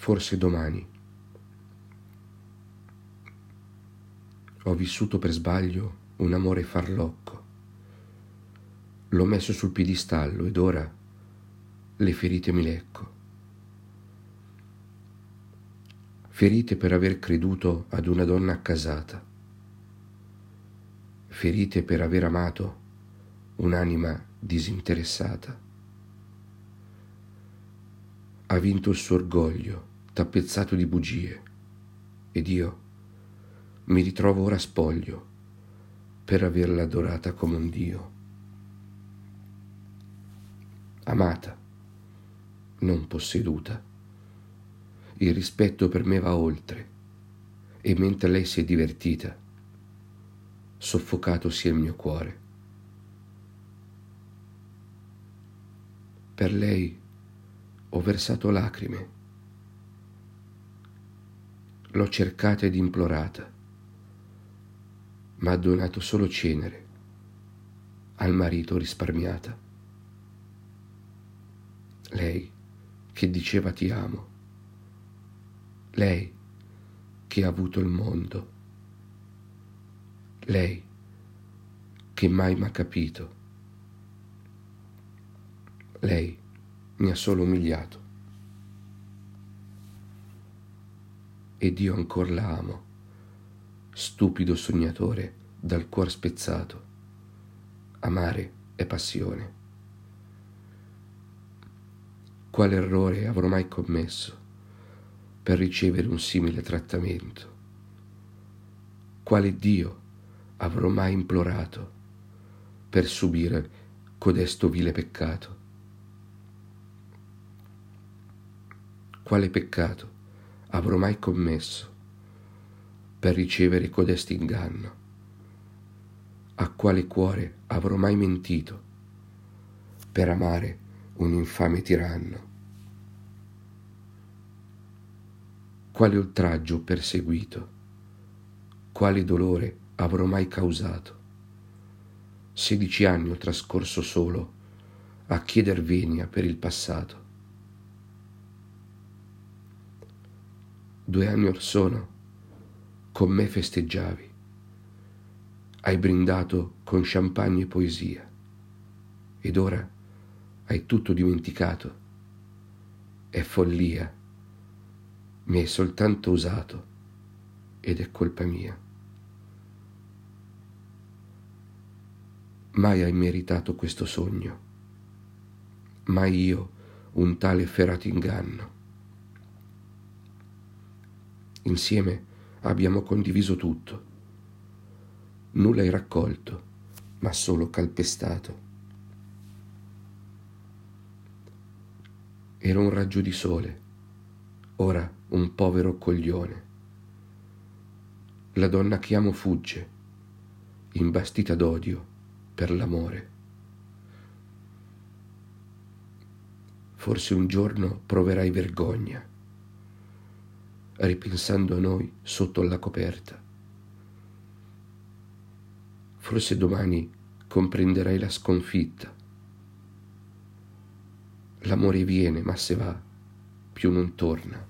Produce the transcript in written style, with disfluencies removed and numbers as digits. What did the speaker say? forse domani. Ho vissuto per sbaglio un amore farlocco. L'ho messo sul piedistallo ed ora le ferite mi lecco. Ferite per aver creduto ad una donna accasata. Ferite per aver amato un'anima disinteressata. Ha vinto il suo orgoglio, tappezzato di bugie, ed io mi ritrovo ora spoglio per averla adorata come un dio. Amata, non posseduta, il rispetto per me va oltre, e mentre lei si è divertita, soffocato sia il mio cuore. Per lei ho versato lacrime, l'ho cercata ed implorata, ma ha donato solo cenere, al marito risparmiata. Lei che diceva ti amo, lei che ha avuto il mondo, lei che mai m'ha capito, lei mi ha solo umiliato. Ed io ancor la amo, stupido sognatore dal cuor spezzato. Amare è passione. Quale errore avrò mai commesso per ricevere un simile trattamento? Quale Dio avrò mai implorato per subire codesto vile peccato? Quale peccato avrò mai commesso per ricevere codesti inganno? A quale cuore avrò mai mentito per amare un infame tiranno? Quale oltraggio ho perseguito? Quale dolore avrò mai causato? 16 anni ho trascorso solo a chieder venia per il passato. 2 anni or sono, con me festeggiavi, hai brindato con champagne e poesia, ed ora hai tutto dimenticato. È follia, mi hai soltanto usato, ed è colpa mia. Mai hai meritato questo sogno, mai io un tale efferato inganno. Insieme abbiamo condiviso tutto. Nulla hai raccolto, ma solo calpestato. Ero un raggio di sole, ora un povero coglione. La donna che amo fugge, imbastita d'odio per l'amore. Forse un giorno proverai vergogna, ripensando a noi sotto la coperta. Forse domani comprenderai la sconfitta. L'amore viene, ma se va, più non torna.